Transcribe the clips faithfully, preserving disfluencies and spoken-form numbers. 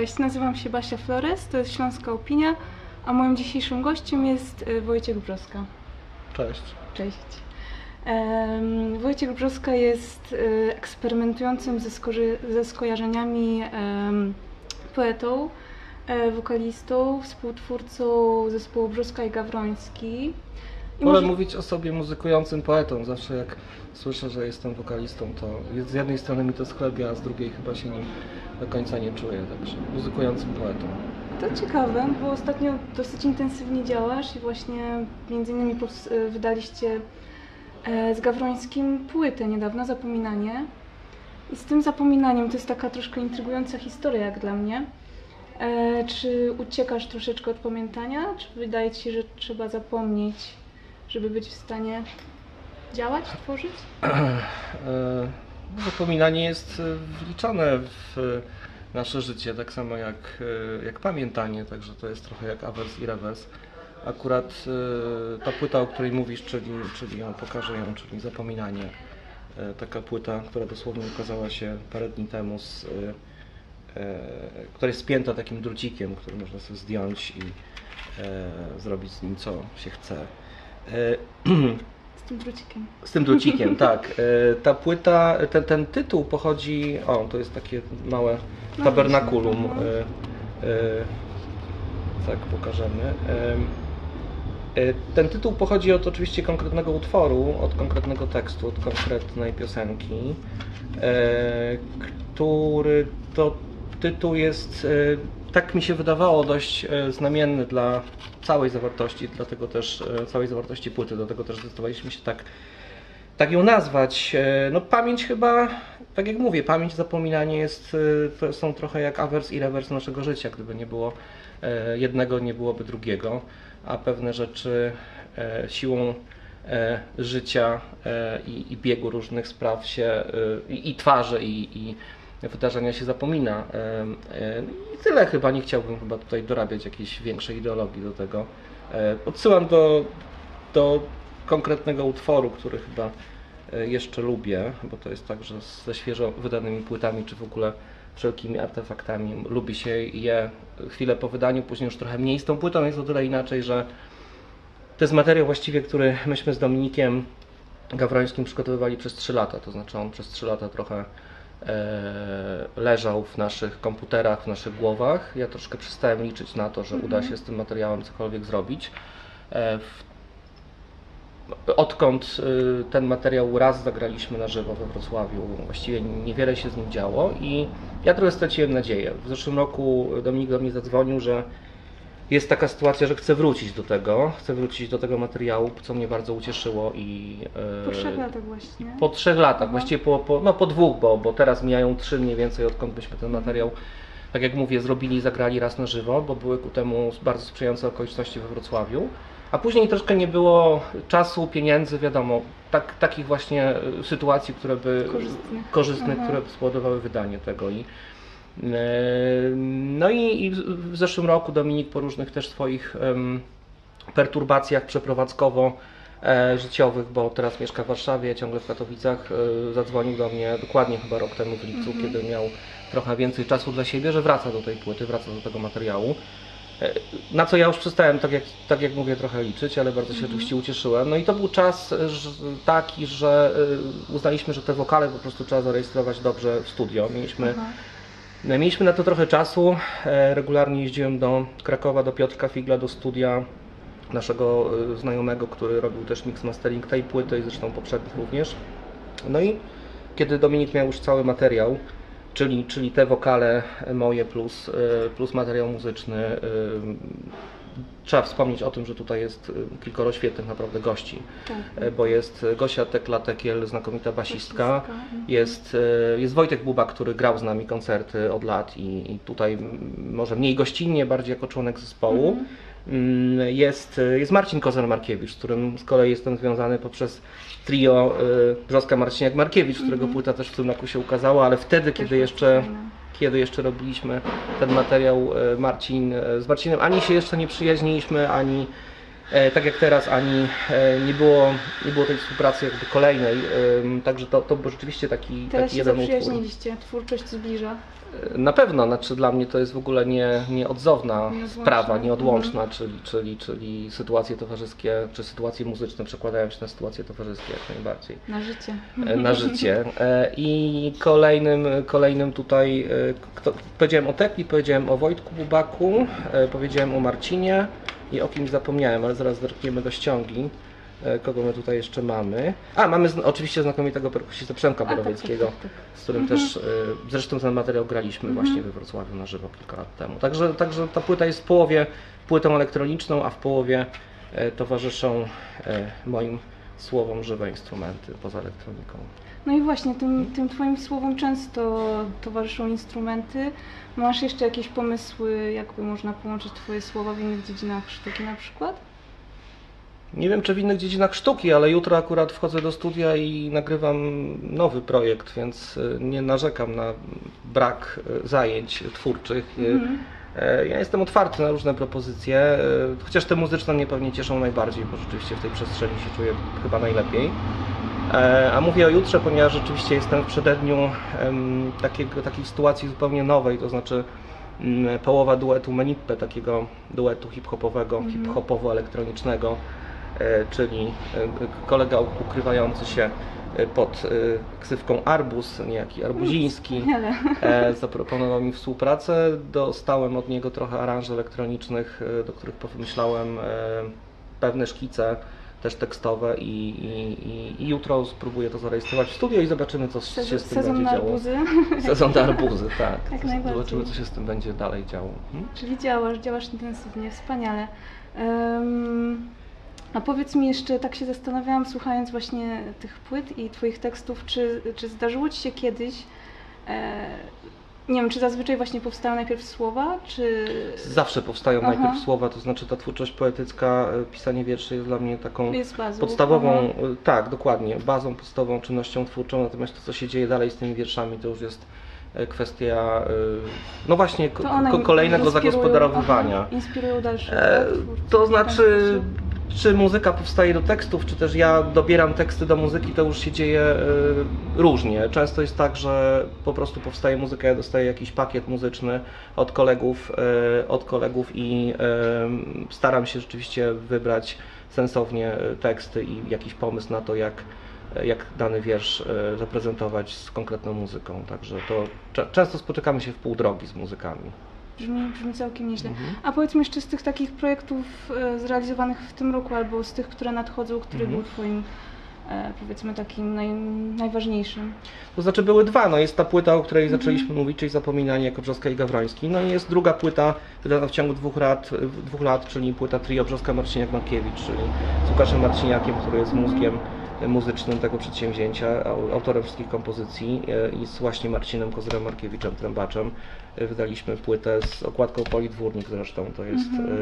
Cześć, nazywam się Basia Flores, to jest Śląska Opinia, a moim dzisiejszym gościem jest Wojciech Brzoska. Cześć. Cześć. Um, Wojciech Brzoska jest eksperymentującym ze, ze skojarzeniami um, poetą, wokalistą, współtwórcą zespołu Brzoska i Gawroński. I Wolę może... mówić o sobie muzykującym poetą. Zawsze jak słyszę, że jestem wokalistą, to z jednej strony mi to schlebia, a z drugiej chyba się nim do końca nie czuję. Także muzykującym poetą. To ciekawe, bo ostatnio dosyć intensywnie działasz i właśnie między innymi wydaliście z Gawrońskim płytę niedawno, Zapominanie. I z tym Zapominaniem to jest taka troszkę intrygująca historia jak dla mnie. E, czy uciekasz troszeczkę od pamiętania? Czy wydaje Ci się, że trzeba zapomnieć, żeby być w stanie działać, tworzyć? E, zapominanie jest wliczane w nasze życie, tak samo jak, jak pamiętanie, także to jest trochę jak awers i rewers. Akurat e, ta płyta, o której mówisz, czyli, czyli ja pokażę ją, czyli Zapominanie, e, taka płyta, która dosłownie ukazała się parę dni temu z, e, która jest spięta takim drucikiem, który można sobie zdjąć i e, zrobić z nim co się chce. E, z tym drucikiem. Z tym drucikiem, tak. E, ta płyta, ten, ten tytuł pochodzi, o, to jest takie małe tabernakulum. E, e, tak, pokażemy. E, ten tytuł pochodzi od oczywiście konkretnego utworu, od konkretnego tekstu, od konkretnej piosenki, e, który to tytuł jest, tak mi się wydawało, dość znamienny dla całej zawartości, dlatego też całej zawartości płyty, dlatego też zdecydowaliśmy się tak, tak ją nazwać. No pamięć chyba, tak jak mówię, pamięć, zapominanie jest, to są trochę jak awers i rewers naszego życia. Gdyby nie było jednego, nie byłoby drugiego, a pewne rzeczy siłą życia i, i biegu różnych spraw się, i, i twarzy, i, i wydarzenia się zapomina. I tyle chyba, nie chciałbym chyba tutaj dorabiać jakiejś większej ideologii do tego. Odsyłam do, do konkretnego utworu, który chyba jeszcze lubię, bo to jest tak, że ze świeżo wydanymi płytami, czy w ogóle wszelkimi artefaktami lubi się je chwilę po wydaniu, później już trochę mniej. Z tą płytą jest o tyle inaczej, że to jest materiał właściwie, który myśmy z Dominikiem Gawrońskim przygotowywali przez trzy lata, to znaczy on przez trzy lata trochę leżał w naszych komputerach, w naszych głowach. Ja troszkę przestałem liczyć na to, że uda się z tym materiałem cokolwiek zrobić. Odkąd ten materiał raz zagraliśmy na żywo we Wrocławiu, właściwie niewiele się z nim działo i ja trochę straciłem nadzieję. W zeszłym roku Dominik do mnie zadzwonił, że jest taka sytuacja, że chcę wrócić do tego, chcę wrócić do tego materiału, co mnie bardzo ucieszyło i... Po trzech latach właśnie. Po trzech latach, Aha. właściwie po, po, no po dwóch, bo, bo teraz mijają trzy mniej więcej, odkąd byśmy ten materiał, tak jak mówię, zrobili, zagrali raz na żywo, bo były ku temu bardzo sprzyjające okoliczności we Wrocławiu. A później troszkę nie było czasu, pieniędzy, wiadomo, tak, takich właśnie sytuacji, które by... Korzystnych. Korzystnych, które by spowodowały wydanie tego i... No i w zeszłym roku Dominik po różnych też swoich perturbacjach przeprowadzkowo-życiowych, bo teraz mieszka w Warszawie, ciągle w Katowicach, zadzwonił do mnie dokładnie chyba rok temu w lipcu, mhm. kiedy miał trochę więcej czasu dla siebie, że wraca do tej płyty, wraca do tego materiału. Na co ja już przestałem, tak jak, tak jak mówię, trochę liczyć, ale bardzo się mhm. oczywiście ucieszyłem. No i to był czas taki, że uznaliśmy, że te wokale po prostu trzeba zarejestrować dobrze w studio. Mieliśmy mhm. Mieliśmy na to trochę czasu, regularnie jeździłem do Krakowa, do Piotrka Figla, do studia naszego znajomego, który robił też mix mastering tej płyty i zresztą poprzednich również. No i kiedy Dominik miał już cały materiał, czyli, czyli te wokale moje plus, plus materiał muzyczny, trzeba wspomnieć o tym, że tutaj jest kilkoro świetnych naprawdę gości, tak. bo jest Gosia Tekla Tekiel, znakomita basistka, jest, jest Wojtek Buba, który grał z nami koncerty od lat i, i tutaj może mniej gościnnie, bardziej jako członek zespołu. Mhm. Jest, jest Marcin Kozan Markiewicz, z którym z kolei jestem związany poprzez trio Brzoska Marciniak-Markiewicz, którego mhm. płyta też w tym roku się ukazała, ale wtedy, też kiedy jeszcze... Kiedy jeszcze robiliśmy ten materiał, Marcin, z Marcinem ani się jeszcze nie przyjaźniliśmy, ani, Tak jak teraz ani nie było, nie było tej współpracy jakby kolejnej, także to, to był rzeczywiście taki, taki jeden utwór. Teraz się zaprzyjaźniliście, twórczość zbliża. Na pewno, znaczy dla mnie to jest w ogóle nie, nieodzowna sprawa, nieodłączna, mhm. czyli, czyli, czyli sytuacje towarzyskie, czy sytuacje muzyczne przekładają się na sytuacje towarzyskie jak najbardziej. Na życie. Na życie. I kolejnym, kolejnym tutaj, kto, powiedziałem o Tekli, powiedziałem o Wojtku Bubaku, powiedziałem o Marcinie i o kimś zapomniałem, ale zaraz zerkniemy do ściągi. Kogo my tutaj jeszcze mamy? A, mamy zna oczywiście znakomitego perkusistę Przemka Borowieckiego, tak, tak, tak. z którym mhm. też y, zresztą ten materiał graliśmy mhm. właśnie we Wrocławiu na żywo kilka lat temu. Także, także ta płyta jest w połowie płytą elektroniczną, a w połowie y, towarzyszą y, moim słowom żywe instrumenty poza elektroniką. No i właśnie, tym, tym twoim słowom często towarzyszą instrumenty. Masz jeszcze jakieś pomysły, jakby można połączyć twoje słowa w innych dziedzinach sztuki na przykład? Nie wiem, czy w innych dziedzinach sztuki, ale jutro akurat wchodzę do studia i nagrywam nowy projekt, więc nie narzekam na brak zajęć twórczych. Mm. Ja jestem otwarty na różne propozycje, chociaż te muzyczne mnie pewnie cieszą najbardziej, bo rzeczywiście w tej przestrzeni się czuję chyba najlepiej. A mówię o jutrze, ponieważ rzeczywiście jestem w przededniu takiego, takiej sytuacji zupełnie nowej, to znaczy połowa duetu Menippe, takiego duetu hip-hopowego, mm. hip-hopowo-elektronicznego. Czyli kolega ukrywający się pod ksywką Arbus, niejaki Arbuziński, zaproponował mi współpracę. Dostałem od niego trochę aranż elektronicznych, do których pomyślałem pewne szkice, też tekstowe i, i, i jutro spróbuję to zarejestrować w studio i zobaczymy, co Sezon, się z tym będzie działo. Sezon arbuzy. Sezon arbuzy, tak. tak zobaczymy, co się z tym będzie dalej działo. Hmm? Czyli działasz, działasz intensywnie, wspaniale. Um... A powiedz mi jeszcze, tak się zastanawiałam, słuchając właśnie tych płyt i twoich tekstów, czy, czy zdarzyło ci się kiedyś, e, nie wiem, czy zazwyczaj właśnie powstają najpierw słowa, czy... Zawsze powstają Aha. najpierw słowa, to znaczy ta twórczość poetycka, pisanie wierszy jest dla mnie taką jest bazą. podstawową, Aha. tak, dokładnie, bazą, podstawową czynnością twórczą, natomiast to, co się dzieje dalej z tymi wierszami, to już jest kwestia, no właśnie, kolejnego zagospodarowywania. Aha, inspirują dalsze e, To znaczy... Czy muzyka powstaje do tekstów, czy też ja dobieram teksty do muzyki, to już się dzieje y, różnie. Często jest tak, że po prostu powstaje muzyka, ja dostaję jakiś pakiet muzyczny od kolegów, y, od kolegów i y, staram się rzeczywiście wybrać sensownie teksty i jakiś pomysł na to, jak, jak dany wiersz y, zaprezentować z konkretną muzyką. Także to często spotykamy się w pół drogi z muzykami. Brzmi, brzmi całkiem nieźle. Mhm. A powiedzmy jeszcze z tych takich projektów e, zrealizowanych w tym roku, albo z tych, które nadchodzą, który mhm. był twoim, e, powiedzmy, takim naj, najważniejszym? To znaczy były dwa. No jest ta płyta, o której mhm. zaczęliśmy mówić, czyli Zapominanie jako Brzoska i Gawroński. No i jest druga płyta, wydana w ciągu dwóch lat, dwóch lat czyli płyta trio Brzoska Marciniak-Markiewicz, czyli z Łukaszem Marciniakiem, który jest mhm. mózgiem muzycznym tego przedsięwzięcia, autorem wszystkich kompozycji i z właśnie Marcinem Kozyrem Markiewiczem, trębaczem. Wydaliśmy płytę z okładką Poli Dwórnik zresztą, to jest mhm.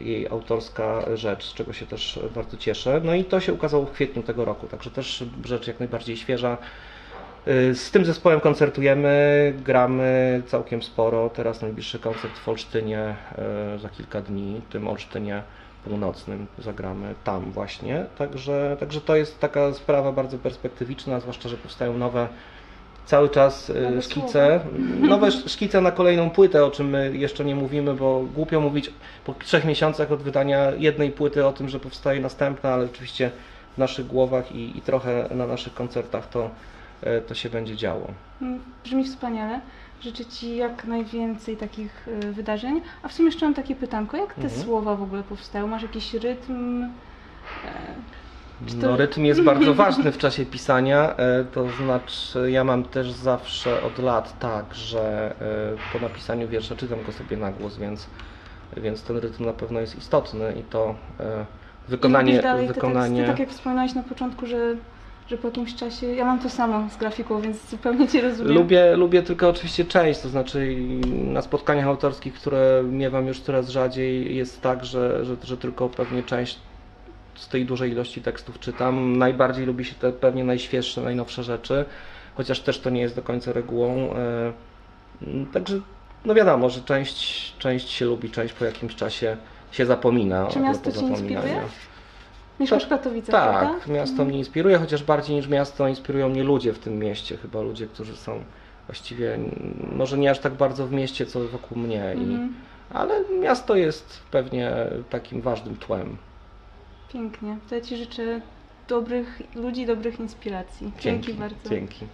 jej autorska rzecz, z czego się też bardzo cieszę. No i to się ukazało w kwietniu tego roku, także też rzecz jak najbardziej świeża. Z tym zespołem koncertujemy, gramy całkiem sporo. Teraz najbliższy koncert w Olsztynie za kilka dni, w tym Olsztynie północnym zagramy tam właśnie, także, także to jest taka sprawa bardzo perspektywiczna, zwłaszcza, że powstają nowe cały czas nowe szkice, słowa. nowe szkice na kolejną płytę, o czym my jeszcze nie mówimy, bo głupio mówić po trzech miesiącach od wydania jednej płyty o tym, że powstaje następna, ale oczywiście w naszych głowach i, i trochę na naszych koncertach to, to się będzie działo. Brzmi wspaniale. Życzę ci jak najwięcej takich wydarzeń. A w sumie jeszcze mam takie pytanko, jak te mhm. słowa w ogóle powstały? Masz jakiś rytm? Czy to... No, rytm jest bardzo ważny w czasie pisania. To znaczy, ja mam też zawsze od lat tak, że po napisaniu wiersza czytam go sobie na głos, więc, więc ten rytm na pewno jest istotny i to wykonanie... I dalej wykonanie... Te teksty, tak jak wspominałeś na początku, że... że po jakimś czasie, ja mam to samo z grafiką, więc zupełnie cię rozumiem. Lubię, lubię tylko oczywiście część, to znaczy na spotkaniach autorskich, które miewam już coraz rzadziej, jest tak, że, że, że tylko pewnie część z tej dużej ilości tekstów czytam. Najbardziej lubi się te pewnie najświeższe, najnowsze rzeczy, chociaż też to nie jest do końca regułą. Także no wiadomo, że część, część się lubi, część po jakimś czasie się zapomina. Czy miasto cię inspiruje? Mieszkasz w Katowicach, tak, prawda? Tak, miasto mnie inspiruje, chociaż bardziej niż miasto inspirują mnie ludzie w tym mieście. Chyba ludzie, którzy są właściwie, może nie aż tak bardzo w mieście, co wokół mnie. Mm. I, ale miasto jest pewnie takim ważnym tłem. Pięknie. To ja ci życzę dobrych ludzi, dobrych inspiracji. Dzięki, Dzięki bardzo. Dzięki.